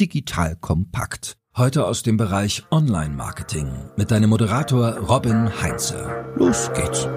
Digital Kompakt. Heute aus dem Bereich Online-Marketing mit deinem Moderator Robin Heintze. Los geht's!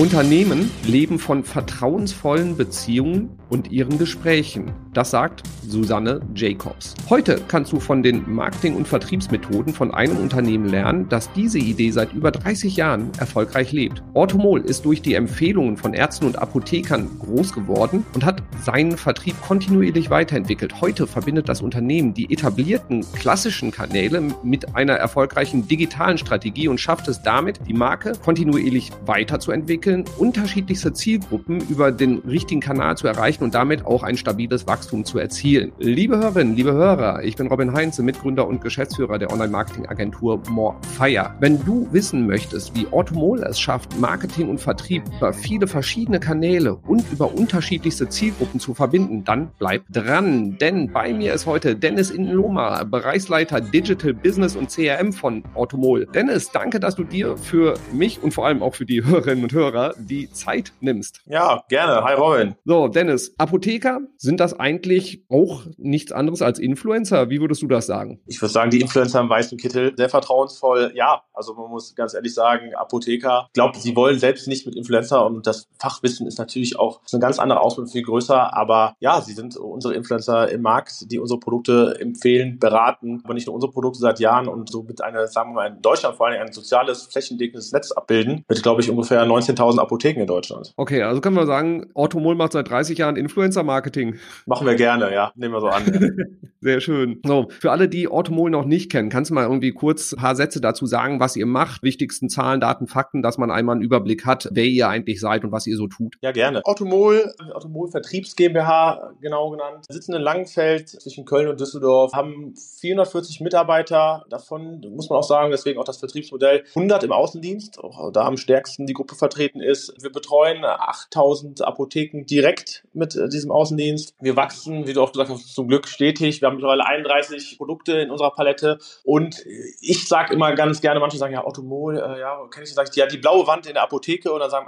Unternehmen leben von vertrauensvollen Beziehungen und ihren Gesprächen. Das sagt Susanne Jacobs. Heute kannst du von den Marketing- und Vertriebsmethoden von einem Unternehmen lernen, das diese Idee seit über 30 Jahren erfolgreich lebt. Orthomol ist durch die Empfehlungen von Ärzten und Apothekern groß geworden und hat seinen Vertrieb kontinuierlich weiterentwickelt. Heute verbindet das Unternehmen die etablierten klassischen Kanäle mit einer erfolgreichen digitalen Strategie und schafft es damit, die Marke kontinuierlich weiterzuentwickeln, unterschiedlichste Zielgruppen über den richtigen Kanal zu erreichen und damit auch ein stabiles Wachstum zu erzielen. Liebe Hörerinnen, liebe Hörer, ich bin Robin Heintze, Mitgründer und Geschäftsführer der Online-Marketing-Agentur morefire. Wenn du wissen möchtest, wie Orthomol es schafft, Marketing und Vertrieb über viele verschiedene Kanäle und über unterschiedlichste Zielgruppen zu verbinden, dann bleib dran, denn bei mir ist heute Dennis Inden-Lohmar, Bereichsleiter Digital Business und CRM von Orthomol. Dennis, danke, dass du dir für mich und vor allem auch für die Hörerinnen und Hörer die Zeit nimmst. Ja, gerne. Hi Robin. So, Dennis, Apotheker, sind das eigentlich auch nichts anderes als Influencer? Wie würdest du das sagen? Ich würde sagen, die Influencer im weißen Kittel, sehr vertrauensvoll. Ja, also man muss ganz ehrlich sagen, Apotheker, ich glaube, sie wollen selbst nicht mit Influencer, und das Fachwissen ist natürlich auch eine ganz andere Ausbildung, viel größer, aber ja, sie sind unsere Influencer im Markt, die unsere Produkte empfehlen, beraten, aber nicht nur unsere Produkte seit Jahren und somit eine, sagen wir mal, in Deutschland vor allem ein soziales, flächendeckendes Netz abbilden, mit, glaube ich, ungefähr 19.000 Apotheken in Deutschland. Okay, also können wir sagen, Orthomol macht seit 30 Jahren Influencer-Marketing. Machen wir gerne, ja. Nehmen wir so an. Ja. Sehr schön. So, für alle, die Orthomol noch nicht kennen, kannst du mal irgendwie kurz ein paar Sätze dazu sagen, was ihr macht? Wichtigsten Zahlen, Daten, Fakten, dass man einmal einen Überblick hat, wer ihr eigentlich seid und was ihr so tut. Ja, gerne. Orthomol Vertriebs GmbH, genau genannt, sitzen in Langenfeld zwischen Köln und Düsseldorf, haben 440 Mitarbeiter. Davon muss man auch sagen, deswegen auch das Vertriebsmodell, 100 im Außendienst, auch da am stärksten die Gruppe vertreten ist. Wir betreuen 8.000 Apotheken direkt mit diesem Außendienst. Wir wachsen, wie du auch gesagt hast, zum Glück stetig. Wir haben mittlerweile 31 Produkte in unserer Palette, und ich sage immer ganz gerne, manche sagen, ja, Orthomol, ja, kenne ich, sage ich, ja, die blaue Wand in der Apotheke, und dann sagen,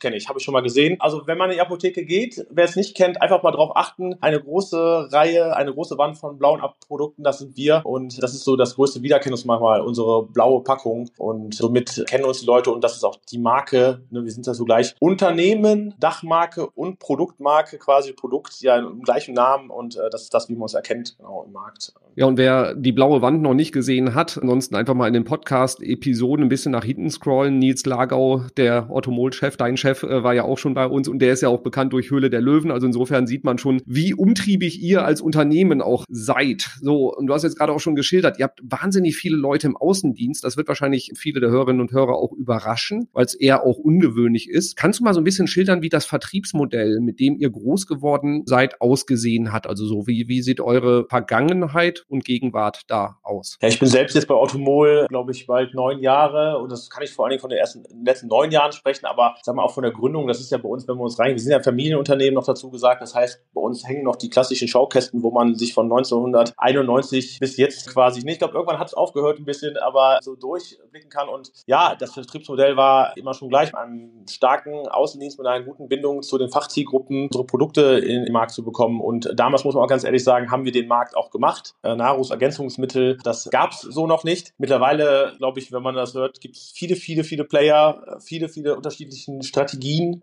kenne ich, habe ich schon mal gesehen. Also wenn man in die Apotheke geht, wer es nicht kennt, einfach mal drauf achten, eine große Reihe, eine große Wand von blauen Produkten, das sind wir, und das ist so das größte Wiedererkennungsmerkmal, unsere blaue Packung, und somit kennen uns die Leute, und das ist auch die Marke. Wir sind da so gleich Unternehmen, Dachmarke und Produktmarke, quasi Produkt, ja, im gleichen Namen, und das ist das, wie man es erkennt, genau, im Markt. Ja, und wer die blaue Wand noch nicht gesehen hat, ansonsten einfach mal in den Podcast-Episoden ein bisschen nach hinten scrollen. Nils Glagau, der Orthomol-Chef, dein Chef, war ja auch schon bei uns, und der ist ja auch bekannt durch Höhle der Löwen, also insofern sieht man schon, wie umtriebig ihr als Unternehmen auch seid. So, und du hast jetzt gerade auch schon geschildert, ihr habt wahnsinnig viele Leute im Außendienst, das wird wahrscheinlich viele der Hörerinnen und Hörer auch überraschen, weil es eher auch ungewöhnlich ist. Kannst du mal so ein bisschen schildern, wie das Vertriebsmodell, mit dem ihr groß geworden seid, ausgesehen hat? Also so, wie sieht eure Vergangenheit und Gegenwart da aus? Ja, ich bin selbst jetzt bei Orthomol, glaube ich, bald 9 Jahre, und das kann ich vor allen Dingen von den letzten 9 Jahren sprechen, aber sagen wir auch von der Gründung, das ist ja bei uns, wenn wir uns rein, wir sind ja ein Familienunternehmen noch dazu gesagt, das heißt, bei uns hängen noch die klassischen Schaukästen, wo man sich von 1991 bis jetzt quasi, ich glaube, irgendwann hat es aufgehört ein bisschen, aber so durchblicken kann, und ja, das Vertriebsmodell war immer schon gleich, einen starken Außendienst mit einer guten Bindung zu den Fachzielgruppen, unsere Produkte in den Markt zu bekommen. Und damals, muss man auch ganz ehrlich sagen, haben wir den Markt auch gemacht. Nahrungsergänzungsmittel, das gab es so noch nicht. Mittlerweile, glaube ich, wenn man das hört, gibt es viele Player, viele unterschiedliche Strategien.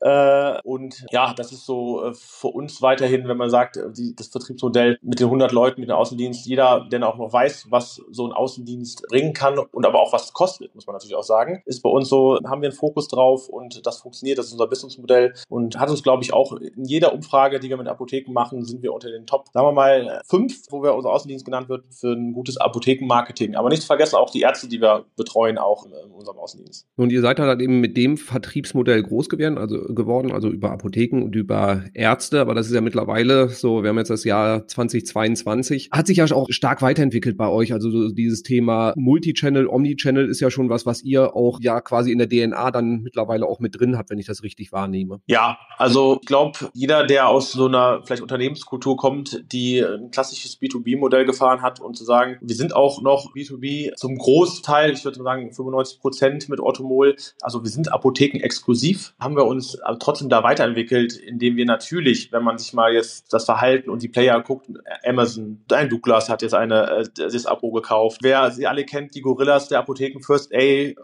Und ja, das ist so für uns weiterhin, wenn man sagt, das Vertriebsmodell mit den 100 Leuten, mit dem Außendienst, jeder, der auch noch weiß, was so ein Außendienst bringen kann und aber auch was kostet, muss man natürlich auch sagen, ist bei uns so, haben wir einen Fokus drauf, und das funktioniert, das ist unser Businessmodell, und hat uns, glaube ich, auch in jeder Umfrage, die wir mit Apotheken machen, sind wir unter den Top, sagen wir mal, 5, wo wir unser Außendienst genannt wird, für ein gutes Apothekenmarketing. Aber nicht vergessen auch die Ärzte, die wir betreuen, auch in unserem Außendienst. Und ihr seid dann eben mit dem Vertriebsmodell groß geworden, also über Apotheken und über Ärzte, aber das ist ja mittlerweile so, wir haben jetzt das Jahr 2022, hat sich ja auch stark weiterentwickelt bei euch, also so dieses Thema Multichannel, Omnichannel ist ja schon was ihr auch ja quasi in der DNA dann mittlerweile auch mit drin habt, wenn ich das richtig wahrnehme. Ja, also ich glaube, jeder, der aus so einer vielleicht Unternehmen Unternehmenskultur kommt, die ein klassisches B2B-Modell gefahren hat und zu sagen, wir sind auch noch B2B zum Großteil, ich würde mal sagen 95% mit Orthomol, also wir sind Apotheken-exklusiv, haben wir uns trotzdem da weiterentwickelt, indem wir natürlich, wenn man sich mal jetzt das Verhalten und die Player guckt, Amazon, ein Douglas hat jetzt das Abo gekauft, wer sie alle kennt, die Gorillas, der Apotheken First Aid,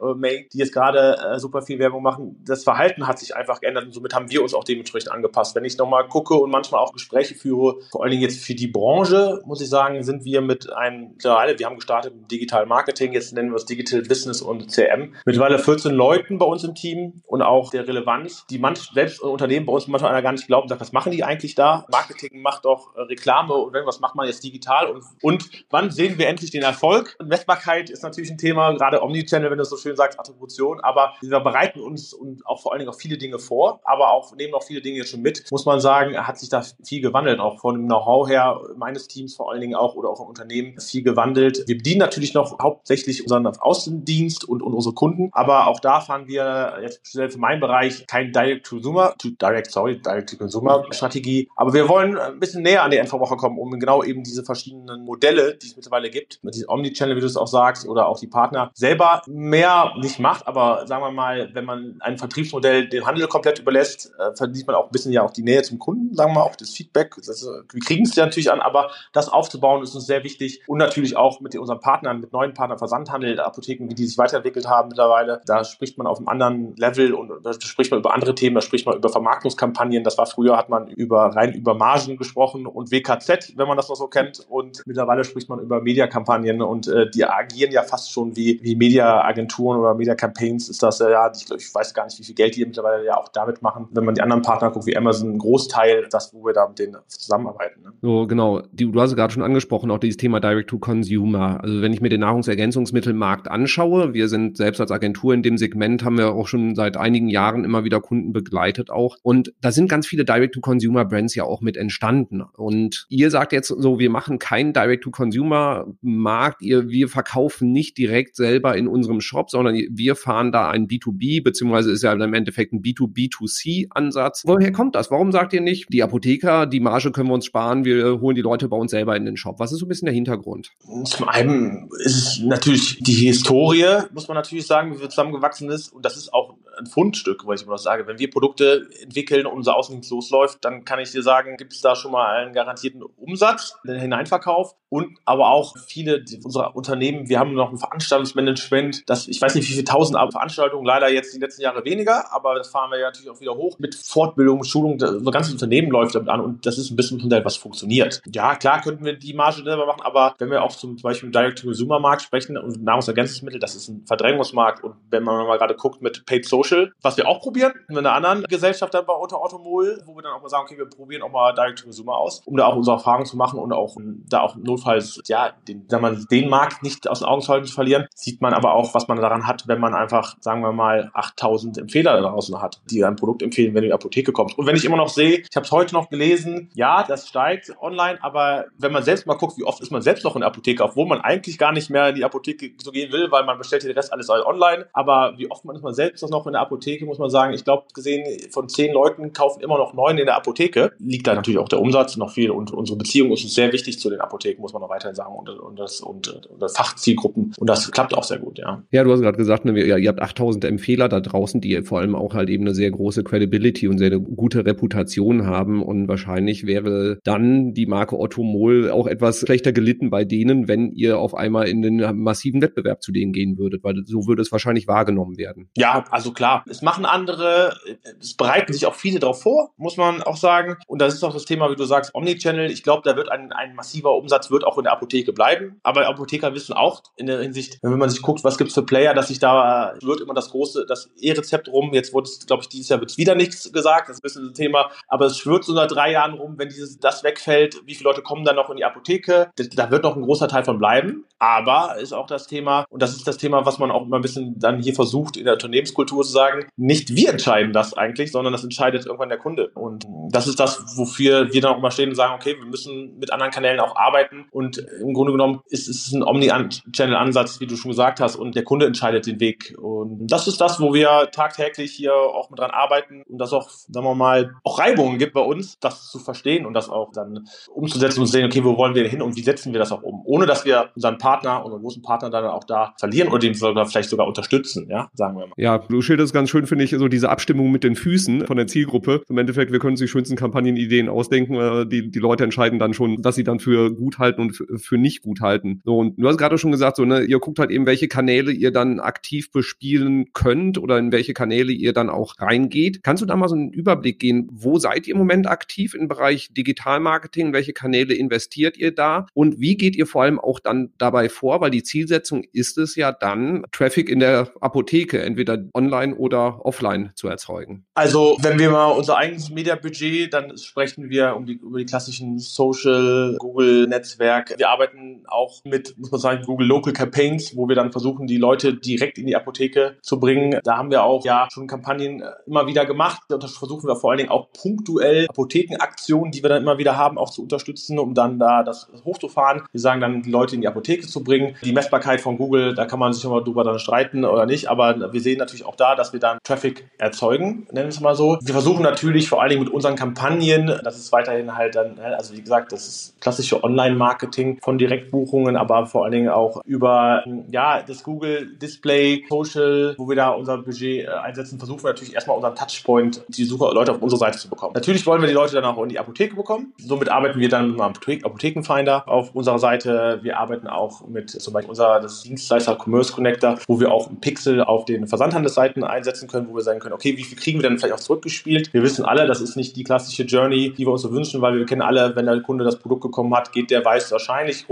die jetzt gerade super viel Werbung machen, das Verhalten hat sich einfach geändert und somit haben wir uns auch dementsprechend angepasst. Wenn ich nochmal gucke und manchmal auch Gespräche führe, vor allen Dingen jetzt für die Branche, muss ich sagen, sind wir mit einem, wir haben gestartet mit Digital Marketing, jetzt nennen wir es Digital Business und CRM, mittlerweile 14 Leuten bei uns im Team und auch der Relevanz, die selbst Unternehmen bei uns manchmal einer gar nicht glauben, sagt, was machen die eigentlich da? Marketing macht auch Reklame und was macht man jetzt digital und wann sehen wir endlich den Erfolg? Messbarkeit ist natürlich ein Thema, gerade Omnichannel, wenn du es so schön sagst, Attribution, aber wir bereiten uns und auch vor allen Dingen auf viele Dinge vor, aber auch nehmen auch viele Dinge jetzt schon mit, muss man sagen, hat sich da viel gewandelt, auch von dem Know-how her, meines Teams vor allen Dingen auch oder auch im Unternehmen viel gewandelt. Wir bedienen natürlich noch hauptsächlich unseren Außendienst und unsere Kunden, aber auch da fahren wir jetzt speziell für meinen Bereich kein Direct-to-Consumer-Strategie, aber wir wollen ein bisschen näher an die Endverbraucher kommen, um genau eben diese verschiedenen Modelle, die es mittlerweile gibt, mit diesem Omnichannel, wie du es auch sagst, oder auch die Partner selber mehr nicht macht, aber sagen wir mal, wenn man ein Vertriebsmodell dem Handel komplett überlässt, verdient man auch ein bisschen ja auch die Nähe zum Kunden, sagen wir mal, auch das Feedback. Wir kriegen es ja natürlich an, aber das aufzubauen ist uns sehr wichtig und natürlich auch mit unseren Partnern, mit neuen Partnern, Versandhandel, Apotheken, wie die sich weiterentwickelt haben mittlerweile. Da spricht man auf einem anderen Level und da spricht man über andere Themen, da spricht man über Vermarktungskampagnen. Das war früher, hat man rein über Margen gesprochen und WKZ, wenn man das noch so kennt, und mittlerweile spricht man über Mediakampagnen und die agieren ja fast schon wie Mediaagenturen oder Media Campaigns ist das ja, ich weiß gar nicht, wie viel Geld die mittlerweile ja auch damit machen. Wenn man die anderen Partner guckt, wie Amazon, ein Großteil, das, wo wir da mit denen zusammenarbeiten. Ne? So, genau. Du hast es gerade schon angesprochen, auch dieses Thema Direct-to-Consumer. Also wenn ich mir den Nahrungsergänzungsmittelmarkt anschaue, wir sind selbst als Agentur in dem Segment, haben wir auch schon seit einigen Jahren immer wieder Kunden begleitet auch. Und da sind ganz viele Direct-to-Consumer-Brands ja auch mit entstanden. Und ihr sagt jetzt so, wir machen keinen Direct-to-Consumer-Markt, wir verkaufen nicht direkt selber in unserem Shop, sondern wir fahren da ein B2B, beziehungsweise ist ja im Endeffekt ein B2B2C-Ansatz. Woher kommt das? Warum sagt ihr nicht, die Apotheker, die Marge können wir uns sparen, wir holen die Leute bei uns selber in den Shop? Was ist so ein bisschen der Hintergrund? Zum einen ist es natürlich die Historie, muss man natürlich sagen, wie wir zusammengewachsen ist, und das ist auch ein Fundstück, weil ich immer noch sage, wenn wir Produkte entwickeln und unser Außendienst losläuft, dann kann ich dir sagen, gibt es da schon mal einen garantierten Umsatz, den Hineinverkauf und aber auch viele unserer Unternehmen, wir haben noch ein Veranstaltungsmanagement, das, ich weiß nicht, wie viele tausend Veranstaltungen, leider jetzt die letzten Jahre weniger, aber das fahren wir ja natürlich auch wieder hoch mit Fortbildung, Schulung, das ganze Unternehmen läuft damit an und das ist ein bisschen Modell, was funktioniert. Ja, klar könnten wir die Marge selber machen, aber wenn wir auch zum Beispiel Direct-to-Consumer-Markt sprechen und Nahrungsergänzungsmittel, das ist ein Verdrängungsmarkt, und wenn man mal gerade guckt mit Paid Social, was wir auch probieren, mit einer anderen Gesellschaft dann bei Orthomol, wo wir dann auch mal sagen, okay, wir probieren auch mal Direct-to-Consumer aus, um da auch unsere Erfahrungen zu machen und auch da auch notfalls, ja, den Markt nicht aus den Augen zu verlieren, sieht man aber auch, was man daran hat, wenn man einfach, sagen wir mal, 8000 Empfehler da draußen hat, die ein Produkt empfehlen, wenn du in die Apotheke kommst. Und wenn ich immer noch sehe, ich habe es heute noch gelesen, ja, das steigt online, aber wenn man selbst mal guckt, wie oft ist man selbst noch in der Apotheke, obwohl man eigentlich gar nicht mehr in die Apotheke so gehen will, weil man bestellt hier den Rest alles online, aber wie oft ist man selbst noch in der Apotheke, muss man sagen, ich glaube, gesehen von 10 Leuten kaufen immer noch 9 in der Apotheke. Liegt da natürlich auch der Umsatz noch viel und unsere Beziehung ist uns sehr wichtig zu den Apotheken, muss man noch weiterhin sagen, und das Fachzielgruppen, und das klappt auch sehr gut, ja. Ja, du hast gerade gesagt, ihr habt 8000 Empfehler da draußen, die vor allem auch halt eben eine sehr große Credibility und sehr gute Reputation haben, und wahrscheinlich wäre dann die Marke Orthomol auch etwas schlechter gelitten bei denen, wenn ihr auf einmal in den massiven Wettbewerb zu denen gehen würdet, weil so würde es wahrscheinlich wahrgenommen werden. Ja, also klar, es machen andere, es bereiten sich auch viele darauf vor, muss man auch sagen, und das ist auch das Thema, wie du sagst, Omnichannel, ich glaube, da wird ein massiver Umsatz wird auch in der Apotheke bleiben, aber Apotheker wissen auch in der Hinsicht, wenn man sich guckt, was gibt es für Player, dass sich da wird immer das große, das E-Rezept rum, jetzt wurde es, glaube ich, dieses Jahr wird wieder nichts gesagt, das ist ein bisschen ein Thema, aber es schwirrt so nach 3 Jahren rum, wenn das wegfällt, wie viele Leute kommen dann noch in die Apotheke, da wird noch ein großer Teil von bleiben, aber ist auch das Thema, und das ist das Thema, was man auch immer ein bisschen dann hier versucht, in der Unternehmenskultur zu sagen, nicht wir entscheiden das eigentlich, sondern das entscheidet irgendwann der Kunde, und das ist das, wofür wir dann auch immer stehen und sagen, okay, wir müssen mit anderen Kanälen auch arbeiten, und im Grunde genommen ist es ein Omni-Channel-Ansatz, wie du schon gesagt hast, und der Kunde entscheidet den Weg. Und das ist das, wo wir tagtäglich hier auch mit dran arbeiten und das auch, sagen wir mal, auch Reibungen gibt bei uns, das zu verstehen und das auch dann umzusetzen und zu sehen, okay, wo wollen wir hin und wie setzen wir das auch um, ohne dass wir unseren Partner oder großen Partner dann auch da verlieren oder den vielleicht sogar unterstützen, ja, sagen wir mal. Ja, du schilderst ganz schön, finde ich, so diese Abstimmung mit den Füßen von der Zielgruppe. Im Endeffekt, wir können uns die schönsten Kampagnenideen ausdenken, die Leute entscheiden dann schon, dass sie dann für gut halten und für nicht gut halten. So, und du hast gerade schon gesagt, so, ne, ihr guckt halt eben, welche Kanäle ihr dann aktiv bespielen könnt oder in welche Kanäle ihr dann auch reingeht. Kannst du da mal so einen Überblick geben, wo seid ihr im Moment aktiv im Bereich Digitalmarketing, welche Kanäle investiert ihr da und wie geht ihr vor allem auch dann dabei vor, weil die Zielsetzung ist es ja dann, Traffic in der Apotheke entweder online oder offline zu erzeugen. Also wenn wir mal unser eigenes Media-Budget, dann sprechen wir über die klassischen Social, Google-Netzwerk. Wir arbeiten auch mit, muss man sagen, Google Local Campaigns, wo wir dann versuchen, die Leute direkt in die Apotheke zu bringen. Da haben wir auch ja schon Kampagnen immer wieder gemacht. Da versuchen wir vor allen Dingen auch punktuell Apothekenaktionen, die wir dann immer wieder haben, auch zu unterstützen, um dann da das hochzufahren. Wir sagen dann, die Leute in die Apotheke zu bringen. Die Messbarkeit von Google, da kann man sich immer drüber dann streiten oder nicht, aber wir sehen natürlich auch da, dass wir dann Traffic erzeugen, nennen wir es mal so. Wir versuchen natürlich vor allen Dingen mit unseren Kampagnen, das ist weiterhin halt dann, also wie gesagt, das ist klassische Online-Marketing von Direktbuchungen, aber vor allen Dingen auch über ja, das Google-Display, Social, wo wir da unser Budget einsetzen, versuchen wir natürlich erstmal unseren Touchpoint, die Suche Leute auf unsere Seite zu bekommen. Natürlich wollen wir die Leute dann auch in die Apotheke bekommen. Somit arbeiten wir dann mit einem Apothekenfinder auf unserer Seite. Wir arbeiten auch mit zum Beispiel das Dienstleister Commerce Connector, wo wir auch einen Pixel auf den Versandhandelsseiten einsetzen können, wo wir sagen können, okay, wie viel kriegen wir dann vielleicht auch zurückgespielt? Wir wissen alle, das ist nicht die klassische Journey, die wir uns so wünschen, weil wir kennen alle, wenn der Kunde das Produkt bekommen hat, geht der hochwahrscheinlich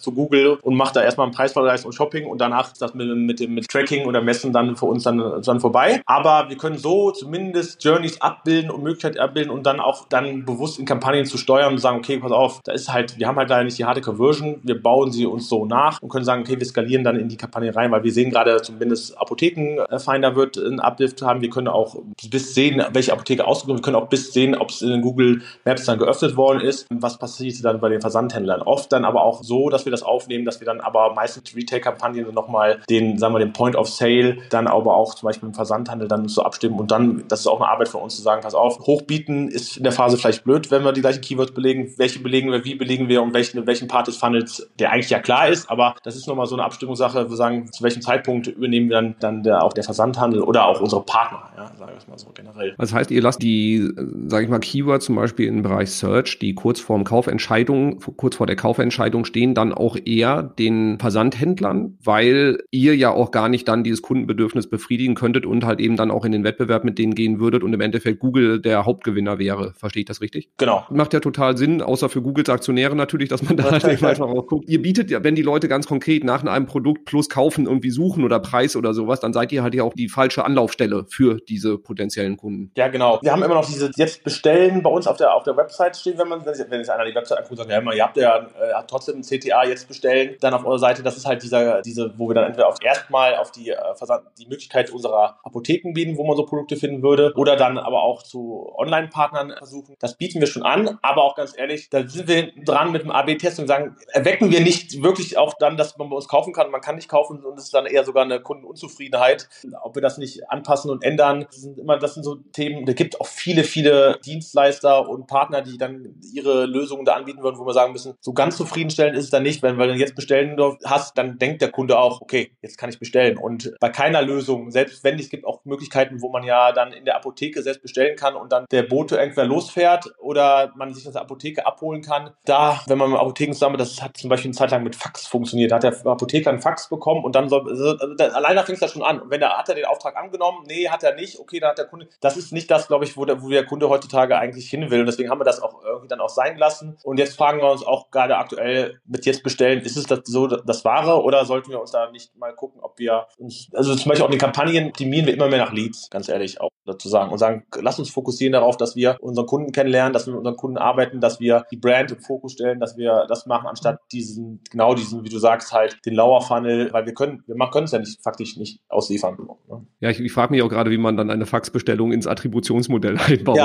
zu Google und macht da erstmal einen Preisvergleich und Shopping und danach ist das mit Tracking oder Messen dann für uns dann vorbei. Aber wir können so zumindest Journeys abbilden und Möglichkeiten abbilden und dann auch dann bewusst in Kampagnen zu steuern und sagen, okay, pass auf, da ist halt, wir haben halt leider nicht die harte Conversion, wir bauen sie uns so nach und können sagen, okay, wir skalieren dann in die Kampagne rein, weil wir sehen gerade zumindest Apothekenfinder wird ein Uplift haben. Wir können auch bis sehen, welche Apotheke ausgegründet, wir können auch bis sehen, ob es in Google Maps dann geöffnet worden ist. Was passiert dann bei den Versandhändlern? Oft dann aber auch so, dass wir das aufnehmen, dass wir dann aber meistens Retail-Kampagnen nochmal den Point of Sale dann aber auch zum Beispiel im Versandhandel dann so abstimmen und dann, das ist auch eine Arbeit von uns zu sagen, pass auf, hochbieten ist in der Phase vielleicht blöd, wenn wir die gleichen Keywords belegen. Welche belegen wir, wie belegen wir und welchen Part des Funnels, der eigentlich ja klar ist, aber das ist nochmal so eine Abstimmungssache, wir sagen, zu welchem Zeitpunkt übernehmen wir dann auch der Versandhandel oder auch unsere Partner, ja, sagen wir es mal so generell. Das heißt, ihr lasst die, sage ich mal, Keywords zum Beispiel im Bereich Search, die kurz vor der Kaufentscheidung stehen, dann auch eher den Versandhändlern, weil ihr ja auch gar nicht dann dieses Kundenbedürfnis befriedigen könntet und halt eben dann auch in den Wettbewerb mit denen gehen würdet und im Endeffekt Google der Hauptgewinner wäre. Verstehe ich das richtig? Genau. Macht ja total Sinn, außer für Googles Aktionäre natürlich, dass man da halt einfach auch guckt. Ihr bietet ja, wenn die Leute ganz konkret nach einem Produkt plus kaufen, irgendwie suchen oder Preis oder sowas, dann seid ihr halt ja auch die falsche Anlaufstelle für diese potenziellen Kunden. Ja, genau. Wir haben immer noch diese jetzt bestellen bei uns auf der Website stehen, wenn jetzt einer die Website anguckt und sagt, ja immer, ihr habt ja trotzdem ein CTA jetzt bestellen, dann auf eurer Seite, das ist halt diese, wo wir dann entweder erstmal auf die Möglichkeit unserer Apotheken bieten, wo man so Produkte finden würde, oder dann aber auch zu Online-Partnern versuchen. Das bieten wir schon an, aber auch ganz ehrlich, da sind wir dran mit dem AB-Test und sagen, erwecken wir nicht wirklich auch dann, dass man bei uns kaufen kann, man kann nicht kaufen und es ist dann eher sogar eine Kundenunzufriedenheit, ob wir das nicht anpassen und ändern. Das sind so Themen, da gibt auch viele, viele Dienstleister und Partner, die dann ihre Lösungen da anbieten würden, wo wir sagen müssen, so ganz zufriedenstellend ist es dann nicht, wenn du jetzt bestellen hast, dann denkt der Kunde auch, okay, jetzt kann ich bestellen. Und bei keiner Lösung, selbst wenn es gibt auch Möglichkeiten, wo man ja dann in der Apotheke selbst bestellen kann und dann der Bote entweder losfährt oder man sich aus der Apotheke abholen kann. Da, wenn man mit Apotheken zusammen, das hat zum Beispiel eine Zeit lang mit Fax funktioniert, da hat der Apotheker einen Fax bekommen und dann alleine fängt es da schon an. Und hat er den Auftrag angenommen? Nee, hat er nicht. Okay, dann hat der Kunde, das ist nicht das, glaube ich, wo der Kunde heutzutage eigentlich hin will und deswegen haben wir das auch irgendwie dann auch sein lassen. Und jetzt fragen wir uns auch gerade aktuell mit jetzt bestellen, ist es das so das Wahre oder sollten wir uns da nicht mal gucken, ob wir uns, also zum Beispiel auch die Kampagnen optimieren wir immer mehr nach Leads, ganz ehrlich auch dazu sagen und sagen, lass uns fokussieren darauf, dass wir unseren Kunden kennenlernen, dass wir mit unseren Kunden arbeiten, dass wir die Brand im Fokus stellen, dass wir das machen, anstatt diesen, wie du sagst, halt den Lauer-Funnel, weil wir können es ja nicht faktisch nicht ausliefern. Ne? Ja, ich frage mich auch gerade, wie man dann eine Faxbestellung ins Attributionsmodell einbaut.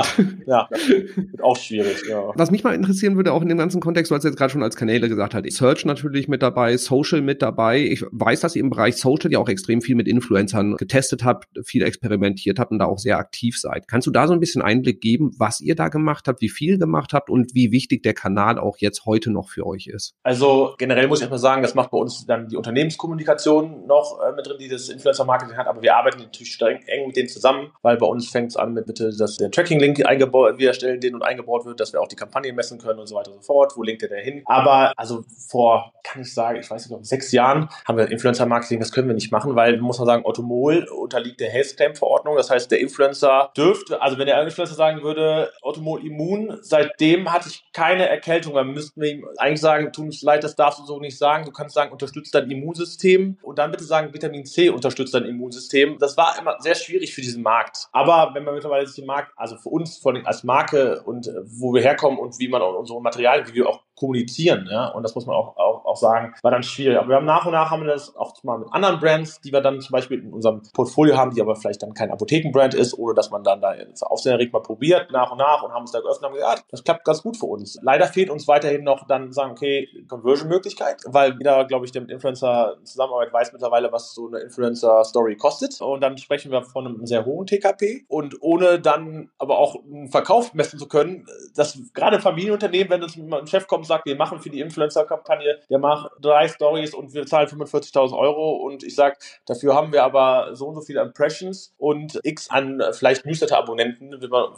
Ja, wird auch schwierig. Ja. Was mich mal interessieren würde, auch in dem ganzen ganzen Kontext, weil es jetzt gerade schon als Kanäle gesagt hat, Search natürlich mit dabei, Social mit dabei. Ich weiß, dass ihr im Bereich Social ja auch extrem viel mit Influencern getestet habt, viel experimentiert habt und da auch sehr aktiv seid. Kannst du da so ein bisschen Einblick geben, was ihr da gemacht habt, wie viel gemacht habt und wie wichtig der Kanal auch jetzt heute noch für euch ist? Also generell muss ich erstmal sagen, das macht bei uns dann die Unternehmenskommunikation noch mit drin, die das Influencer-Marketing hat, aber wir arbeiten natürlich eng mit denen zusammen, weil bei uns fängt es an mit Bitte, dass der Tracking-Link wir erstellen den und eingebaut wird, dass wir auch die Kampagnen messen können und so weiter und so fort. Wo linkt der da hin? Aber also vor, kann ich sagen, ich weiß nicht, 6 Jahren haben wir Influencer-Marketing, das können wir nicht machen, weil, muss man sagen, Orthomol unterliegt der Health Claim-Verordnung. Das heißt, der Influencer dürfte, also wenn der Influencer sagen würde, Orthomol immun, seitdem hatte ich keine Erkältung, dann müssten wir ihm eigentlich sagen, tut uns leid, das darfst du so nicht sagen. Du kannst sagen, unterstützt dein Immunsystem und dann bitte sagen, Vitamin C unterstützt dein Immunsystem. Das war immer sehr schwierig für diesen Markt. Aber wenn man mittlerweile sich den Markt, also für uns als Marke und wo wir herkommen und wie man unsere Materialien, wie wir auch kommunizieren, ja, und das muss man auch sagen, war dann schwierig. Aber wir haben nach und nach haben wir das auch mal mit anderen Brands, die wir dann zum Beispiel in unserem Portfolio haben, die aber vielleicht dann kein Apothekenbrand ist oder dass man dann da jetzt aufsehenerregend mal probiert, nach und nach, und haben uns da geöffnet und haben gesagt, das klappt ganz gut für uns. Leider fehlt uns weiterhin noch dann sagen, okay, Conversion-Möglichkeit, weil jeder, glaube ich, der mit Influencer in Zusammenarbeit weiß mittlerweile, was so eine Influencer-Story kostet, und dann sprechen wir von einem sehr hohen TKP, und ohne dann aber auch einen Verkauf messen zu können, dass gerade Familienunternehmen, wenn ein Chef kommt und sagt, wir machen für die Influencer-Kampagne, der macht 3 Stories und wir zahlen 45.000 € und ich sage, dafür haben wir aber so und so viele Impressions und x an vielleicht Newsletter-Abonnenten,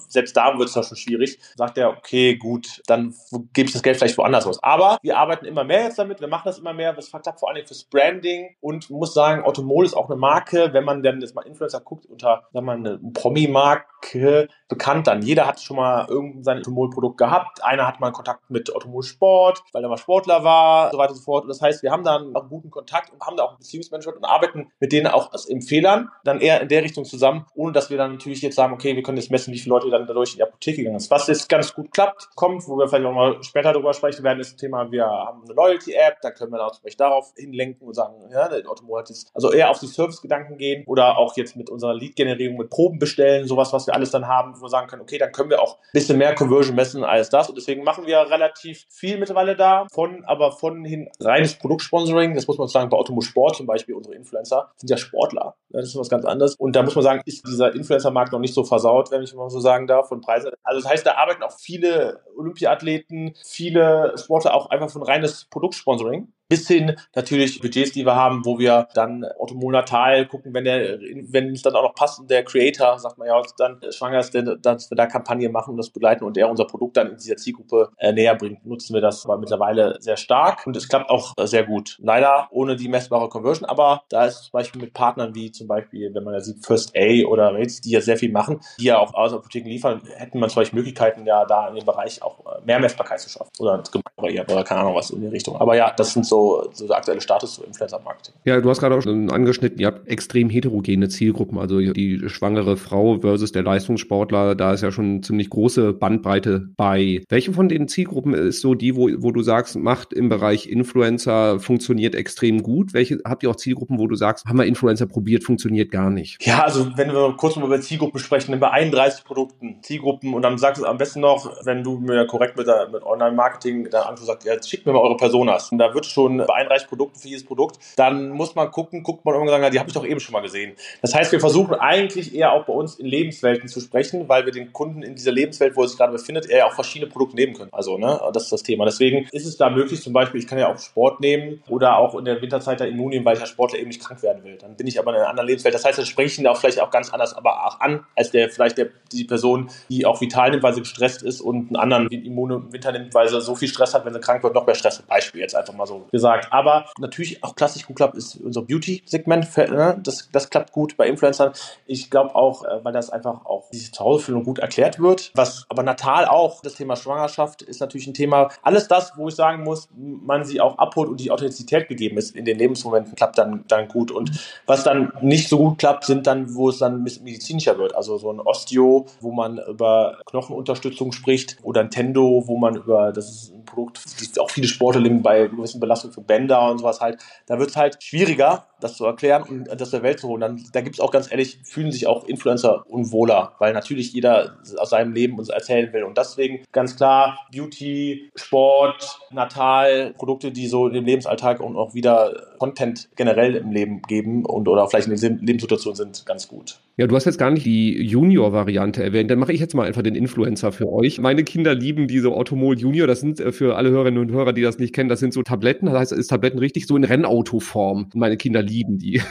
selbst da wird es doch schon schwierig, sagt er, okay, gut, dann gebe ich das Geld vielleicht woanders aus. Aber wir arbeiten immer mehr jetzt damit, wir machen das immer mehr, das klappt vor allem fürs Branding, und muss sagen, Orthomol ist auch eine Marke, wenn man dann jetzt mal Influencer guckt, unter, sagen wir mal, eine Promi-Marke bekannt dann. Jeder hat schon mal irgendein Orthomol-Produkt gehabt, einer hat mal Kontakt mit Orthomol Sport, weil er mal Sportler war, und so weiter und so fort. Und das heißt, wir haben da einen guten Kontakt und haben da auch ein Beziehungsmanagement und arbeiten mit denen auch als Empfehlern dann eher in der Richtung zusammen, ohne dass wir dann natürlich jetzt sagen, okay, wir können jetzt messen, wie viele Leute dann dadurch in die Apotheke gegangen sind. Was jetzt ganz gut kommt, wo wir vielleicht auch mal später darüber sprechen werden, ist das Thema, wir haben eine Loyalty-App, da können wir dann auch zum Beispiel darauf hinlenken und sagen, ja, der Orthomol hat jetzt, also eher auf die Service-Gedanken gehen oder auch jetzt mit unserer Lead-Generierung, mit Proben bestellen, sowas, was wir alles dann haben, wo wir sagen können, okay, dann können wir auch ein bisschen mehr Conversion messen als das, und deswegen machen wir relativ viel mittlerweile da, von hin reines Produktsponsoring, das muss man sagen, bei Orthomol Sport zum Beispiel, unsere Influencer sind ja Sportler, das ist was ganz anderes, und da muss man sagen, ist dieser Influencer-Markt noch nicht so versaut, wenn ich mal so sagen darf, von Preisen, also das heißt, da arbeiten auch viele Olympiathleten, viele Sportler auch einfach von reines Produktsponsoring, bis hin natürlich Budgets, die wir haben, wo wir dann Orthomol Natal gucken, wenn es dann auch noch passt und der Creator, sagt man ja, dann schwanger ist, dass wir da Kampagne machen und das begleiten und er unser Produkt dann in dieser Zielgruppe näher bringt, nutzen wir das aber mittlerweile sehr stark und es klappt auch sehr gut. Leider ohne die messbare Conversion, aber da ist zum Beispiel mit Partnern wie zum Beispiel, wenn man ja sieht, First Aid oder Rates, die ja sehr viel machen, die ja auch aus Apotheken liefern, hätten man zum Beispiel Möglichkeiten, ja da in dem Bereich auch mehr Messbarkeit zu schaffen oder keine Ahnung was in die Richtung. Aber ja, das sind so der aktuelle Status zu Influencer-Marketing. Ja, du hast gerade auch schon angeschnitten, ihr habt extrem heterogene Zielgruppen, also die schwangere Frau versus der Leistungssportler, da ist ja schon eine ziemlich große Bandbreite bei. Welche von den Zielgruppen ist so die, wo du sagst, macht im Bereich Influencer, funktioniert extrem gut? Welche habt ihr auch Zielgruppen, wo du sagst, haben wir Influencer probiert, funktioniert gar nicht? Ja, also wenn wir kurz mal über Zielgruppen sprechen, über 31 Produkten, Zielgruppen, und dann sagst du am besten noch, wenn du mir korrekt mit Online-Marketing dann anfängst, sagst, ja, schickt mir mal eure Personas. Und da wird schon bei 31 Produkten für jedes Produkt, dann muss man guckt man irgendwann sagen, die habe ich doch eben schon mal gesehen. Das heißt, wir versuchen eigentlich eher auch bei uns in Lebenswelten zu sprechen, weil wir den Kunden in dieser Lebenswelt, wo er sich gerade befindet, eher auch verschiedene Produkte nehmen können. Also, ne, das ist das Thema. Deswegen ist es da möglich, zum Beispiel, ich kann ja auch Sport nehmen oder auch in der Winterzeit da Immun nehmen, weil ich als Sportler eben nicht krank werden will. Dann bin ich aber in einer anderen Lebenswelt. Das heißt, dann spreche ich ihn auch vielleicht auch ganz anders aber auch an, als die Person, die auch vital nimmt, weil sie gestresst ist, und einen anderen Immun im Winter nimmt, weil sie so viel Stress hat, wenn sie krank wird, noch mehr Stress. Beispiel jetzt einfach mal so gesagt. Aber natürlich auch klassisch gut klappt, ist unser Beauty-Segment. Das klappt gut bei Influencern. Ich glaube auch, weil das einfach auch diese Zuhausefühlung gut erklärt wird. Was aber natal auch, das Thema Schwangerschaft ist natürlich ein Thema. Alles das, wo ich sagen muss, man sie auch abholt und die Authentizität gegeben ist in den Lebensmomenten, klappt dann gut. Und was dann nicht so gut klappt, sind dann, wo es dann medizinischer wird. Also so ein Osteo, wo man über Knochenunterstützung spricht, oder ein Tendo, wo man über, das ist ein Produkt, auch viele Sportler bei gewissen Belastungen für Bänder und sowas halt, da wird es halt schwieriger, das zu erklären und das der Welt zu holen. Dann, da gibt es auch ganz ehrlich, fühlen sich auch Influencer unwohler, weil natürlich jeder aus seinem Leben uns erzählen will. Und deswegen ganz klar Beauty, Sport, Natal, Produkte, die so im Lebensalltag und auch wieder Content generell im Leben geben und oder vielleicht in der Lebenssituation sind, ganz gut. Ja, du hast jetzt gar nicht die Junior-Variante erwähnt. Dann mache ich jetzt mal einfach den Influencer für euch. Meine Kinder lieben diese Orthomol Junior. Das sind für alle Hörerinnen und Hörer, die das nicht kennen, das sind so Tabletten. Das heißt, ist Tabletten richtig so in Rennautoform. Meine Kinder lieben die.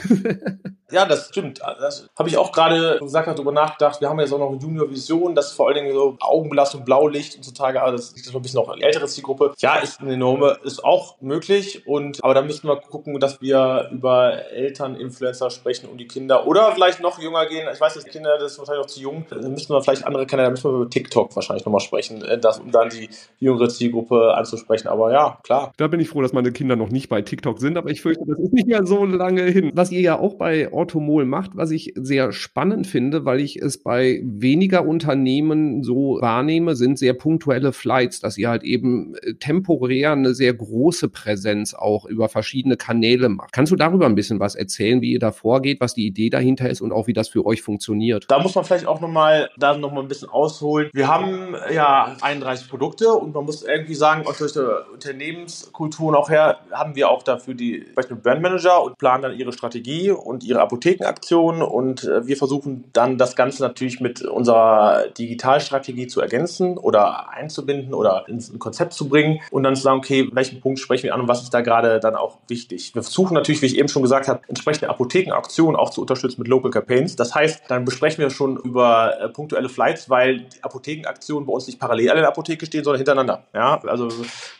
Ja, das stimmt. Das habe ich auch gerade gesagt, darüber nachgedacht. Wir haben jetzt auch noch eine Junior-Vision, dass vor allen Dingen so Augenbelastung, Blaulicht und so Tage, also das ist ein bisschen noch ältere Zielgruppe. Ja, ist eine enorme, ist auch möglich. Aber da müssen wir gucken, dass wir über Eltern, Influencer sprechen und die Kinder oder vielleicht noch jünger gehen. Ich weiß, die Kinder, das ist wahrscheinlich noch zu jung. Da müssen wir vielleicht andere Kanäle, da müssen wir über TikTok wahrscheinlich nochmal sprechen, um dann die jüngere Zielgruppe anzusprechen. Aber ja, klar. Da bin ich froh, dass meine Kinder noch nicht bei TikTok sind, aber ich fürchte, das ist nicht mehr so lange hin. Was ihr ja auch bei Orthomol macht, was ich sehr spannend finde, weil ich es bei weniger Unternehmen so wahrnehme, sind sehr punktuelle Flights, dass ihr halt eben temporär eine sehr große Präsenz auch über verschiedene Kanäle macht. Kannst du darüber ein bisschen was erzählen, wie ihr da vorgeht, was die Idee dahinter ist und auch wie das für euch funktioniert? Da muss man vielleicht auch nochmal ein bisschen ausholen. Wir haben ja 31 Produkte und man muss irgendwie sagen, aus der Unternehmenskultur auch her, haben wir auch dafür die Brandmanager und planen dann ihre Strategie und ihre Apothekenaktion und wir versuchen dann das Ganze natürlich mit unserer Digitalstrategie zu ergänzen oder einzubinden oder ins Konzept zu bringen und dann zu sagen, okay, welchen Punkt sprechen wir an und was ist da gerade dann auch wichtig. Wir versuchen natürlich, wie ich eben schon gesagt habe, entsprechende Apothekenaktionen auch zu unterstützen mit Local Campaigns. Das heißt, dann besprechen wir schon über punktuelle Flights, weil die Apothekenaktionen bei uns nicht parallel an der Apotheke stehen, sondern hintereinander. Ja, also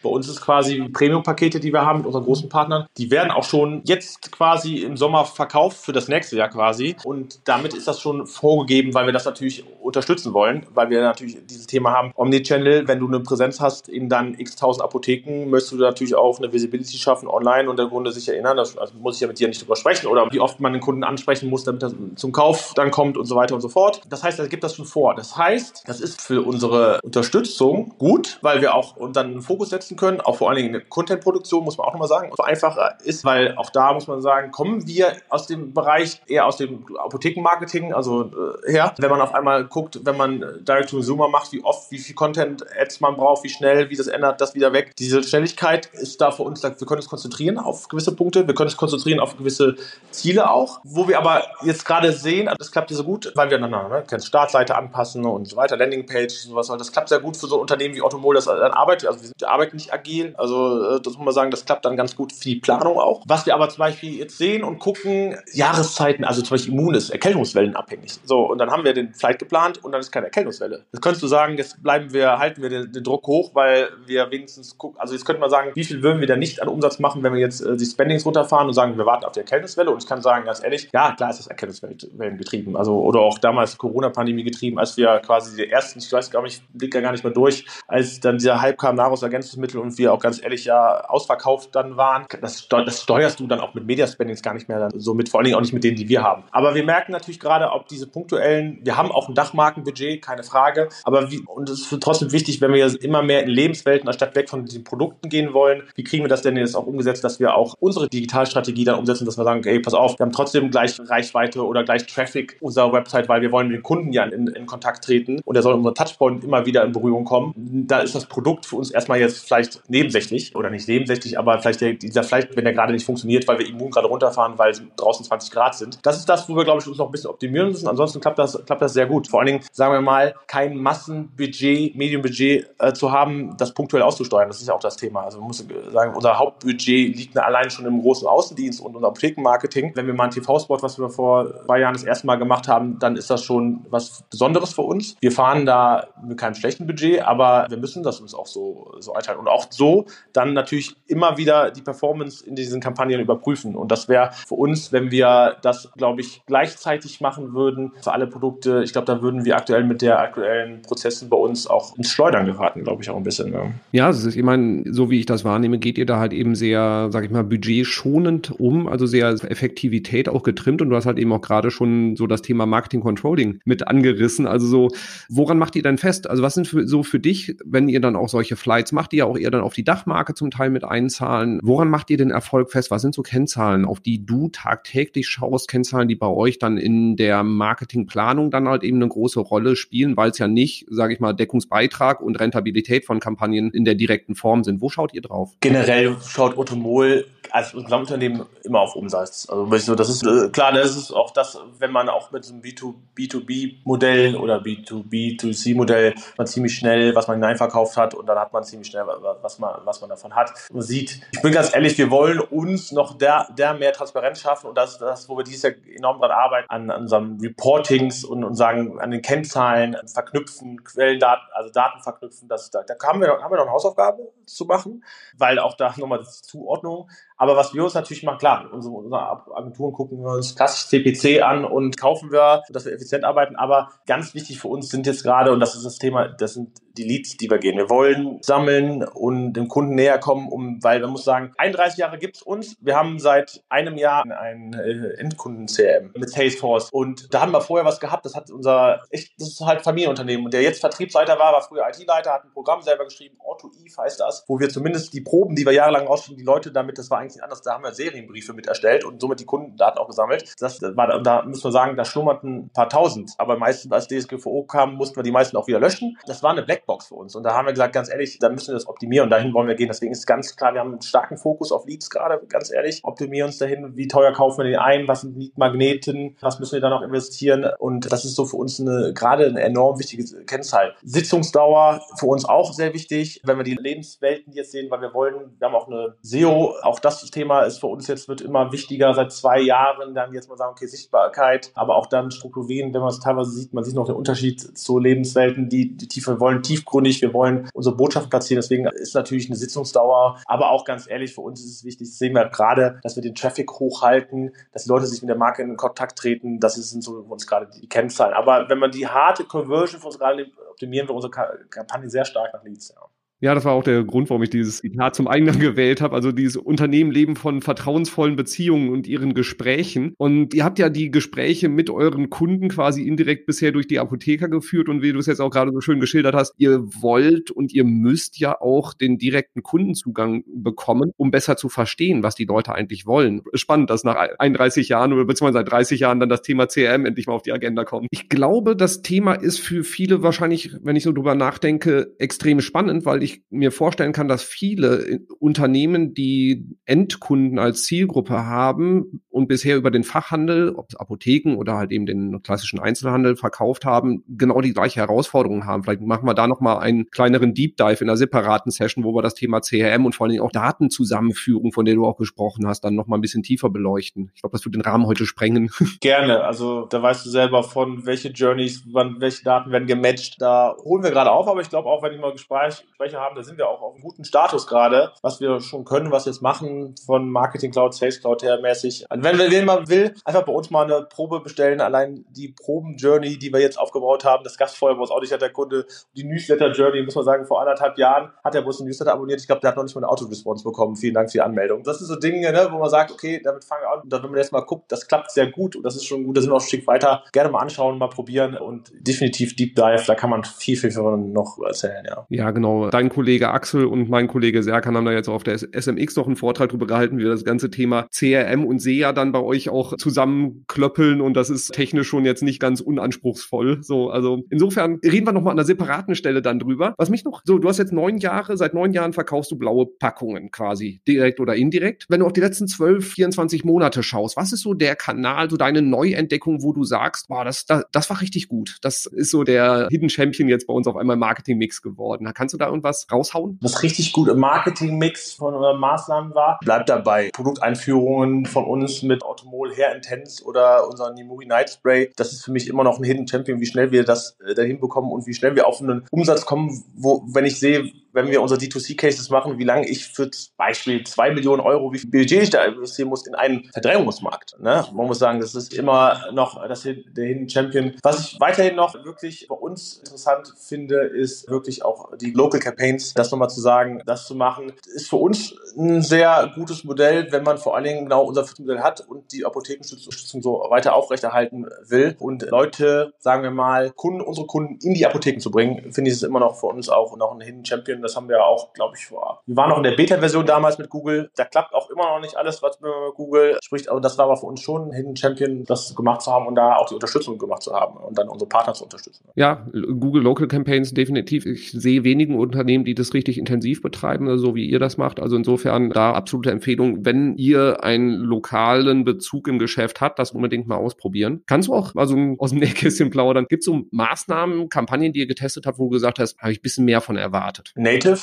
bei uns ist quasi Premium-Pakete, die wir haben mit unseren großen Partnern, die werden auch schon jetzt quasi im Sommer verkauft für das nächste Jahr quasi und damit ist das schon vorgegeben, weil wir das natürlich unterstützen wollen, weil wir natürlich dieses Thema haben, Omnichannel, wenn du eine Präsenz hast in dann x-tausend Apotheken, möchtest du natürlich auch eine Visibility schaffen online und der Kunde sich erinnern, das muss ich ja mit dir nicht drüber sprechen oder wie oft man den Kunden ansprechen muss, damit er zum Kauf dann kommt und so weiter und so fort. Das heißt, das gibt das schon vor. Das heißt, das ist für unsere Unterstützung gut, weil wir auch dann einen Fokus setzen können, auch vor allen Dingen eine Content-Produktion, muss man auch nochmal sagen, so einfacher ist, weil auch da muss man sagen, kommen wir aus dem Bereich, eher aus dem Apothekenmarketing, also her. Wenn man auf einmal guckt, wenn man Direct-to-Consumer macht, wie oft, wie viel Content-Ads man braucht, wie schnell, wie das ändert, das wieder weg. Diese Schnelligkeit ist da für uns, wir können uns konzentrieren auf gewisse Punkte, wir können uns konzentrieren auf gewisse Ziele auch, wo wir aber jetzt gerade sehen, das klappt ja so gut, weil wir dann kannst Startseite anpassen und so weiter, Landingpage, sowas, das klappt sehr gut für so ein Unternehmen wie Orthomol, das dann arbeitet, also wir arbeiten nicht agil, also das muss man sagen, das klappt dann ganz gut für die Planung auch. Was wir aber zum Beispiel jetzt sehen und gucken, Jahreszeiten, also zum Beispiel Immun ist erkältungswellenabhängig. So, und dann haben wir den Flight geplant und dann ist keine Erkältungswelle. Jetzt könntest du sagen, jetzt halten wir den Druck hoch, weil wir wenigstens gucken, also jetzt könnte man sagen, wie viel würden wir da nicht an Umsatz machen, wenn wir jetzt die Spendings runterfahren und sagen, wir warten auf die Erkältungswelle und ich kann sagen, ganz ehrlich, ja, klar ist das Erkältungswellen getrieben, also oder auch damals Corona-Pandemie getrieben, als wir quasi die ersten, ich weiß gar nicht, blick ja gar nicht mehr durch, als dann dieser Hype kam, Nahrungsergänzungsmittel und wir auch ganz ehrlich ja ausverkauft dann waren, das steuerst du dann auch mit Media-Spendings gar nicht mehr dann so mit, vor allen Dingen auch nicht mit denen, die wir haben. Aber wir merken natürlich gerade, ob diese punktuellen, wir haben auch ein Dachmarkenbudget, keine Frage, aber und es ist trotzdem wichtig, wenn wir immer mehr in Lebenswelten anstatt weg von den Produkten gehen wollen, wie kriegen wir das denn jetzt auch umgesetzt, dass wir auch unsere Digitalstrategie dann umsetzen, dass wir sagen, okay, pass auf, wir haben trotzdem gleich Reichweite oder gleich Traffic unserer Website, weil wir wollen mit den Kunden ja in Kontakt treten und er soll unseren Touchpoint immer wieder in Berührung kommen. Da ist das Produkt für uns erstmal jetzt vielleicht nebensächlich oder nicht nebensächlich, aber vielleicht wenn der gerade nicht funktioniert, weil wir immun gerade runterfahren, weil es draußen 20 Grad sind. Das ist das, wo wir, glaube ich, uns noch ein bisschen optimieren müssen. Ansonsten klappt das sehr gut. Vor allen Dingen, sagen wir mal, kein Massenbudget, Medienbudget zu haben, das punktuell auszusteuern. Das ist ja auch das Thema. Also man muss sagen, unser Hauptbudget liegt allein schon im großen Außendienst und unser Apothekenmarketing. Wenn wir mal einen TV-Spot, was wir vor 2 Jahren das erste Mal gemacht haben, dann ist das schon was Besonderes für uns. Wir fahren da mit keinem schlechten Budget, aber wir müssen das uns auch so einteilen. Und auch so dann natürlich immer wieder die Performance in diesen Kampagnen überprüfen. Und das wäre für uns, wenn wir das, glaube ich, gleichzeitig machen würden für alle Produkte, ich glaube, da würden wir aktuell mit der aktuellen Prozessen bei uns auch ins Schleudern geraten, glaube ich, auch ein bisschen. Ja, ich meine, so wie ich das wahrnehme, geht ihr da halt eben sehr, sage ich mal, budgetschonend um, also sehr Effektivität auch getrimmt und du hast halt eben auch gerade schon so das Thema Marketing Controlling mit angerissen. Also so, woran macht ihr denn fest? Also was sind so für dich, wenn ihr dann auch solche Flights Spotlights macht ihr ja auch eher dann auf die Dachmarke zum Teil mit einzahlen. Woran macht ihr den Erfolg fest? Was sind so Kennzahlen, auf die du tagtäglich schaust? Kennzahlen, die bei euch dann in der Marketingplanung dann halt eben eine große Rolle spielen, weil es ja nicht, sage ich mal, Deckungsbeitrag und Rentabilität von Kampagnen in der direkten Form sind. Wo schaut ihr drauf? Generell schaut Orthomol als Gesamtunternehmen immer auf Umsatz. Also das ist klar, das ist auch das, wenn man auch mit so einem B2B-Modell oder B2B2C-Modell man ziemlich schnell, was man hineinverkauft hat und dann hat man ziemlich schnell, was man davon hat. Man sieht, ich bin ganz ehrlich, wir wollen uns noch der mehr Transparenz schaffen und das ist das, wo wir dieses Jahr enorm dran arbeiten, an unserem Reportings und sagen, an den Kennzahlen, verknüpfen, Quellendaten, also Daten verknüpfen. Da haben wir noch eine Hausaufgabe zu machen, weil auch da nochmal die Zuordnung. Aber was wir uns natürlich machen, klar, unsere Agenturen gucken wir uns klassisch CPC an und kaufen wir, dass wir effizient arbeiten. Aber ganz wichtig für uns sind jetzt gerade, und das ist das Thema, das sind die Leads, die wir gehen. Wir wollen sammeln und dem Kunden näher kommen, weil man muss sagen, 31 Jahre gibt es uns. Wir haben seit einem Jahr einen Endkunden-CRM mit Salesforce. Und da haben wir vorher was gehabt. Das ist halt Familienunternehmen. Und der jetzt Vertriebsleiter war früher IT-Leiter, hat ein Programm selber geschrieben, Orthoif heißt das, wo wir zumindest die Proben, die wir jahrelang rausschieben, die Leute damit, das war eigentlich anders, da haben wir Serienbriefe mit erstellt und somit die Kundendaten auch gesammelt. Da müssen wir sagen, da schlummerten ein paar Tausend. Aber meistens, als DSGVO kam, mussten wir die meisten auch wieder löschen. Das war eine Blackbox für uns. Und da haben wir gesagt, ganz ehrlich, da müssen wir das optimieren. Dahin wollen wir gehen. Deswegen ist ganz klar, wir haben einen starken Fokus auf Leads gerade, ganz ehrlich. Optimieren uns dahin. Wie teuer kaufen wir den ein? Was sind Lead-Magneten? Was müssen wir da noch investieren? Und das ist so für uns gerade eine enorm wichtige Kennzahl. Sitzungsdauer für uns auch sehr wichtig, wenn wir die Lebenswelten jetzt sehen, weil wir haben auch eine SEO, auch das Thema ist für uns jetzt, wird immer wichtiger seit 2 Jahren, dann jetzt mal sagen, okay, Sichtbarkeit, aber auch dann strukturieren, wenn man es teilweise sieht, man sieht noch den Unterschied zu Lebenswelten, die tiefer wollen, tiefgründig, wir wollen unsere Botschaften platzieren, deswegen ist natürlich eine Sitzungsdauer, aber auch ganz ehrlich, für uns ist es wichtig, das sehen wir gerade, dass wir den Traffic hochhalten, dass die Leute sich mit der Marke in Kontakt treten, das sind so für uns gerade die Kennzahlen, aber wenn man die harte Conversion für uns gerade nimmt, optimieren wir unsere Kampagne sehr stark nach Leads, ja. Ja, das war auch der Grund, warum ich dieses Zitat zum eigenen gewählt habe. Also dieses Unternehmen leben von vertrauensvollen Beziehungen und ihren Gesprächen. Und ihr habt ja die Gespräche mit euren Kunden quasi indirekt bisher durch die Apotheker geführt. Und wie du es jetzt auch gerade so schön geschildert hast, ihr wollt und ihr müsst ja auch den direkten Kundenzugang bekommen, um besser zu verstehen, was die Leute eigentlich wollen. Spannend, dass nach 31 Jahren oder beziehungsweise seit 30 Jahren dann das Thema CRM endlich mal auf die Agenda kommt. Ich glaube, das Thema ist für viele wahrscheinlich, wenn ich so drüber nachdenke, extrem spannend, weil ich mir vorstellen kann, dass viele Unternehmen, die Endkunden als Zielgruppe haben und bisher über den Fachhandel, ob es Apotheken oder halt eben den klassischen Einzelhandel verkauft haben, genau die gleiche Herausforderung haben. Vielleicht machen wir da nochmal einen kleineren Deep Dive in einer separaten Session, wo wir das Thema CRM und vor allen Dingen auch Datenzusammenführung, von der du auch gesprochen hast, dann nochmal ein bisschen tiefer beleuchten. Ich glaube, das wird den Rahmen heute sprengen. Gerne. Also da weißt du selber von, welche Journeys, welche Daten werden gematcht. Da holen wir gerade auf, aber ich glaube auch, wenn ich mal spreche, haben, da sind wir auch auf einem guten Status gerade, was wir schon können, was wir jetzt machen, von Marketing Cloud, Sales Cloud her mäßig. Und wenn man will, einfach bei uns mal eine Probe bestellen, allein die Proben-Journey, die wir jetzt aufgebaut haben, das Gastfeuer bei uns auch nicht hat der Kunde, die Newsletter-Journey, muss man sagen, vor 1,5 Jahren hat der Bus einen Newsletter abonniert, ich glaube, der hat noch nicht mal eine Auto-Response bekommen, vielen Dank für die Anmeldung. Das sind so Dinge, ne, wo man sagt, okay, damit fangen wir an, und dann, wenn man jetzt mal guckt, das klappt sehr gut und das ist schon gut, da sind wir auch ein Stück weiter, gerne mal anschauen, mal probieren und definitiv Deep Dive, da kann man viel, viel noch erzählen, ja. Ja, genau, dein Kollege Axel und mein Kollege Serkan haben da jetzt auf der SMX noch einen Vortrag drüber gehalten, wie wir das ganze Thema CRM und SEA dann bei euch auch zusammenklöppeln und das ist technisch schon jetzt nicht ganz unanspruchsvoll. So, also insofern reden wir nochmal an einer separaten Stelle dann drüber. Was mich noch, so du hast jetzt 9 Jahre, seit 9 Jahren verkaufst du blaue Packungen quasi, direkt oder indirekt. Wenn du auf die letzten 12, 24 Monate schaust, was ist so der Kanal, so deine Neuentdeckung, wo du sagst, boah, das war richtig gut. Das ist so der Hidden Champion jetzt bei uns auf einmal Marketing-Mix geworden. Da kannst du da irgendwas raushauen? Was richtig gut im Marketing-Mix von unseren Maßnahmen war, bleibt dabei. Produkteinführungen von uns mit Orthomol Hair Intense oder unserem Nimuri Night Spray. Das ist für mich immer noch ein Hidden Champion, wie schnell wir das dahin bekommen und wie schnell wir auf einen Umsatz kommen, wo, wenn ich sehe, wenn wir unsere D2C-Cases machen, wie lange ich für zum Beispiel 2 Millionen Euro, wie viel Budget ich da investieren muss in einen Verdrängungsmarkt. Ne? Man muss sagen, das ist immer noch der Hidden Champion. Was ich weiterhin noch wirklich bei uns interessant finde, ist wirklich auch die Local Campaigns Campaigns, das nochmal zu sagen, das zu machen, ist für uns ein sehr gutes Modell, wenn man vor allen Dingen genau unser Modell hat und die Apothekenstützung so weiter aufrechterhalten will. Und Leute, sagen wir mal, unsere Kunden in die Apotheken zu bringen, finde ich es immer noch für uns auch noch ein Hidden Champion. Das haben wir auch, glaube ich, vor. Wir waren noch in der Beta-Version damals mit Google. Da klappt auch immer noch nicht alles, was mit Google spricht. Aber das war aber für uns schon ein Hidden Champion, das gemacht zu haben und da auch die Unterstützung gemacht zu haben und dann unsere Partner zu unterstützen. Ja, Google Local Campaigns definitiv. Ich sehe wenigen Unternehmen, die das richtig intensiv betreiben, so wie ihr das macht. Also insofern da absolute Empfehlung, wenn ihr einen lokalen Bezug im Geschäft habt, das unbedingt mal ausprobieren. Kannst du auch mal so aus dem Nähkästchen plaudern? Gibt es so Maßnahmen, Kampagnen, die ihr getestet habt, wo du gesagt hast, habe ich ein bisschen mehr von erwartet? Native,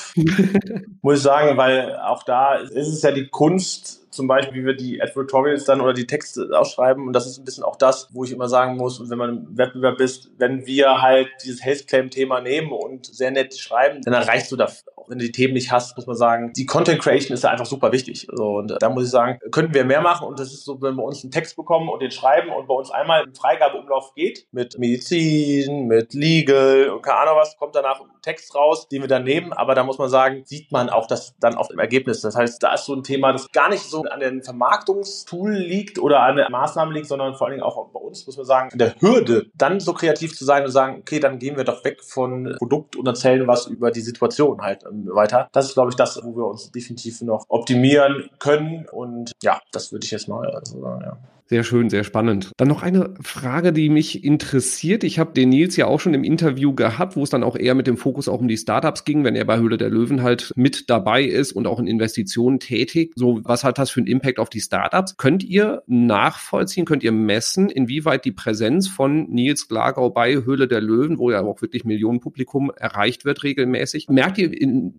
muss ich sagen, weil auch da ist es ja die Kunst, zum Beispiel, wie wir die Advertorials dann oder die Texte ausschreiben. Und das ist ein bisschen auch das, wo ich immer sagen muss, wenn man im Wettbewerb ist, wenn wir halt dieses Health-Claim-Thema nehmen und sehr nett schreiben, dann erreichst du da, auch wenn du die Themen nicht hast, muss man sagen, die Content-Creation ist da einfach super wichtig. So, und da muss ich sagen, könnten wir mehr machen. Und das ist so, wenn wir uns einen Text bekommen und den schreiben und bei uns einmal im Freigabeumlauf geht, mit Medizin, mit Legal und keine Ahnung was, kommt danach ein Text raus, den wir dann nehmen. Aber da muss man sagen, sieht man auch das dann oft im Ergebnis. Das heißt, da ist so ein Thema, das gar nicht so an den Vermarktungstool liegt oder an der Maßnahme liegt, sondern vor allen Dingen auch bei uns, muss man sagen, an der Hürde, dann so kreativ zu sein und sagen, okay, dann gehen wir doch weg von Produkt und erzählen was über die Situation halt weiter. Das ist, glaube ich, das, wo wir uns definitiv noch optimieren können und ja, das würde ich jetzt mal so sagen, ja. Sehr schön, sehr spannend. Dann noch eine Frage, die mich interessiert. Ich habe den Nils ja auch schon im Interview gehabt, wo es dann auch eher mit dem Fokus auch um die Startups ging, wenn er bei Höhle der Löwen halt mit dabei ist und auch in Investitionen tätig. So, was hat das für einen Impact auf die Startups? Könnt ihr nachvollziehen, könnt ihr messen, inwieweit die Präsenz von Nils Glagau bei Höhle der Löwen, wo ja auch wirklich Millionenpublikum erreicht wird regelmäßig, merkt ihr,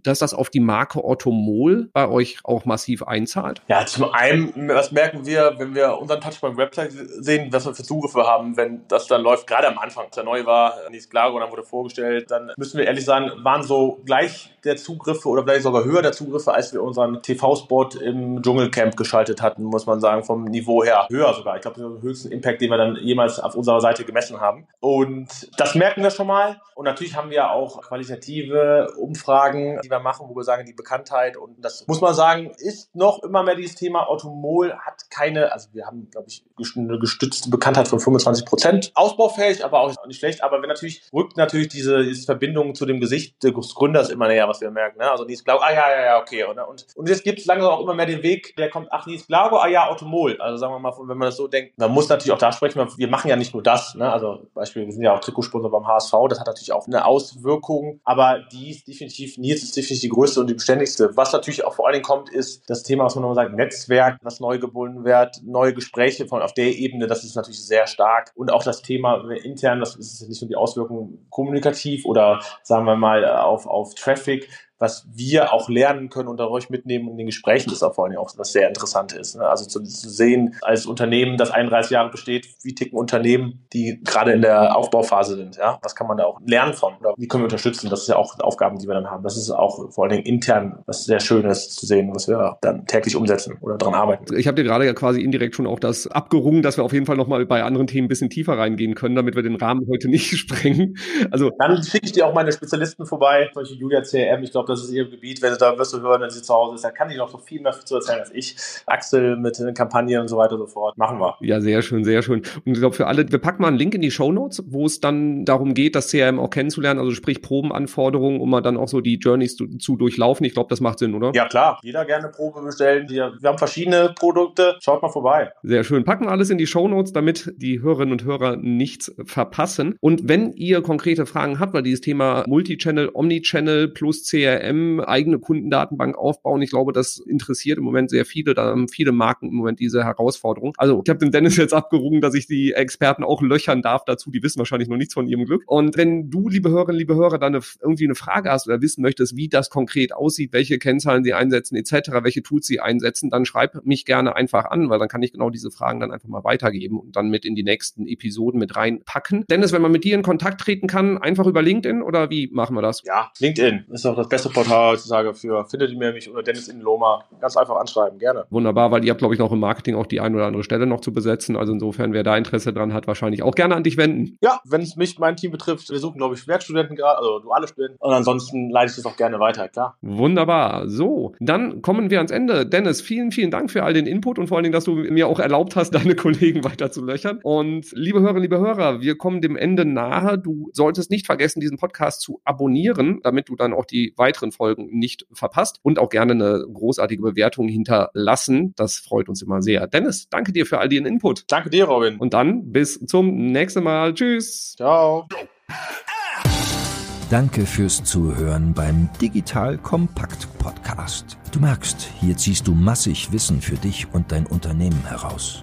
dass das auf die Marke Orthomol bei euch auch massiv einzahlt? Ja, zum einen, was merken wir, wenn wir unseren Touch beim Website sehen, was wir für Zugriffe haben, wenn das dann läuft, gerade am Anfang, als er neu war, Nils Glagau, dann wurde vorgestellt, dann müssen wir ehrlich sagen, waren so gleich der Zugriffe oder vielleicht sogar höher der Zugriffe, als wir unseren TV-Spot im Dschungelcamp geschaltet hatten, muss man sagen, vom Niveau her höher sogar. Ich glaube, das ist der höchste Impact, den wir dann jemals auf unserer Seite gemessen haben. Und das merken wir schon mal. Und natürlich haben wir auch qualitative Umfragen, die wir machen, wo wir sagen, die Bekanntheit und das, muss man sagen, ist noch immer mehr dieses Thema. Orthomol hat keine, also wir haben, glaube ich, eine gestützte Bekanntheit von 25%. Ausbaufähig, aber auch nicht schlecht. Aber wenn natürlich, rückt natürlich diese Verbindung zu dem Gesicht des Gründers immer näher, was wir merken. Ne? Also Nils Glagau, okay. Oder? Und jetzt gibt es langsam auch immer mehr den Weg, der kommt, ach, Nils Glagau, Orthomol. Also sagen wir mal, wenn man das so denkt, man muss natürlich auch da sprechen, wir machen ja nicht nur das. Ne? Also Beispiel, wir sind ja auch Trikotsponsor beim HSV, das hat natürlich auch eine Auswirkung, aber die ist definitiv, Nils ist definitiv die größte und die beständigste. Was natürlich auch vor allen Dingen kommt, ist das Thema, was man nochmal sagt, Netzwerk, was neu gebunden wird, neue Gespräche, von auf der Ebene, das ist natürlich sehr stark. Und auch das Thema intern, das ist nicht nur die Auswirkung kommunikativ oder sagen wir mal auf Traffic, was wir auch lernen können und dadurch mitnehmen in den Gesprächen, ist auch vor allem auch was sehr interessant ist. Ne? Also zu sehen als Unternehmen, das 31 Jahre besteht, wie ticken Unternehmen, die gerade in der Aufbauphase sind. Ja? Was kann man da auch lernen von? Oder wie können wir unterstützen? Das ist ja auch Aufgaben, die wir dann haben. Das ist auch vor allen Dingen intern was sehr Schönes zu sehen, was wir dann täglich umsetzen oder daran arbeiten. Ich habe dir gerade ja quasi indirekt schon auch das abgerungen, dass wir auf jeden Fall nochmal bei anderen Themen ein bisschen tiefer reingehen können, damit wir den Rahmen heute nicht sprengen. Also dann schicke ich dir auch meine Spezialisten vorbei, solche Julia CRM, ich glaube, das ist ihr Gebiet, wenn du da wirst du hören, wenn sie zu Hause ist, dann kann ich noch so viel mehr zu erzählen als ich. Axel mit den Kampagnen und so weiter und so fort. Machen wir. Ja, sehr schön, sehr schön. Und ich glaube für alle, wir packen mal einen Link in die Shownotes, wo es dann darum geht, das CRM auch kennenzulernen, also sprich Probenanforderungen, um mal dann auch so die Journeys zu durchlaufen. Ich glaube, das macht Sinn, oder? Ja, klar. Jeder gerne Probe bestellen. Wir haben verschiedene Produkte. Schaut mal vorbei. Sehr schön. Packen wir alles in die Shownotes, damit die Hörerinnen und Hörer nichts verpassen. Und wenn ihr konkrete Fragen habt, weil dieses Thema Multichannel, Omnichannel plus CRM, eigene Kundendatenbank aufbauen. Ich glaube, das interessiert im Moment sehr viele. Da haben viele Marken im Moment diese Herausforderung. Also ich habe dem Dennis jetzt abgerungen, dass ich die Experten auch löchern darf dazu. Die wissen wahrscheinlich noch nichts von ihrem Glück. Und wenn du, liebe Hörerinnen, liebe Hörer, dann irgendwie eine Frage hast oder wissen möchtest, wie das konkret aussieht, welche Kennzahlen sie einsetzen etc., welche Tools sie einsetzen, dann schreib mich gerne einfach an, weil dann kann ich genau diese Fragen dann einfach mal weitergeben und dann mit in die nächsten Episoden mit reinpacken. Dennis, wenn man mit dir in Kontakt treten kann, einfach über LinkedIn oder wie machen wir das? Ja, LinkedIn ist auch das beste Portal heutzutage für. Findet ihr mich unter Dennis Inden-Lohmar. Ganz einfach anschreiben, gerne. Wunderbar, weil ihr habt, glaube ich, noch im Marketing auch die ein oder andere Stelle noch zu besetzen. Also insofern, wer da Interesse dran hat, wahrscheinlich auch gerne an dich wenden. Ja, wenn es mich, mein Team betrifft, wir suchen, glaube ich, Werkstudenten gerade, also duale Studenten. Und ansonsten leite ich das auch gerne weiter, klar. Wunderbar. So, dann kommen wir ans Ende. Dennis, vielen, vielen Dank für all den Input und vor allen Dingen, dass du mir auch erlaubt hast, deine Kollegen weiter zu löchern. Und liebe Hörerinnen, liebe Hörer, wir kommen dem Ende nahe. Du solltest nicht vergessen, diesen Podcast zu abonnieren, damit du dann auch die weiteren Folgen nicht verpasst und auch gerne eine großartige Bewertung hinterlassen. Das freut uns immer sehr. Dennis, danke dir für all den Input. Danke dir, Robin. Und dann bis zum nächsten Mal. Tschüss. Ciao. Danke fürs Zuhören beim Digital Kompakt Podcast. Du merkst, hier ziehst du massig Wissen für dich und dein Unternehmen heraus.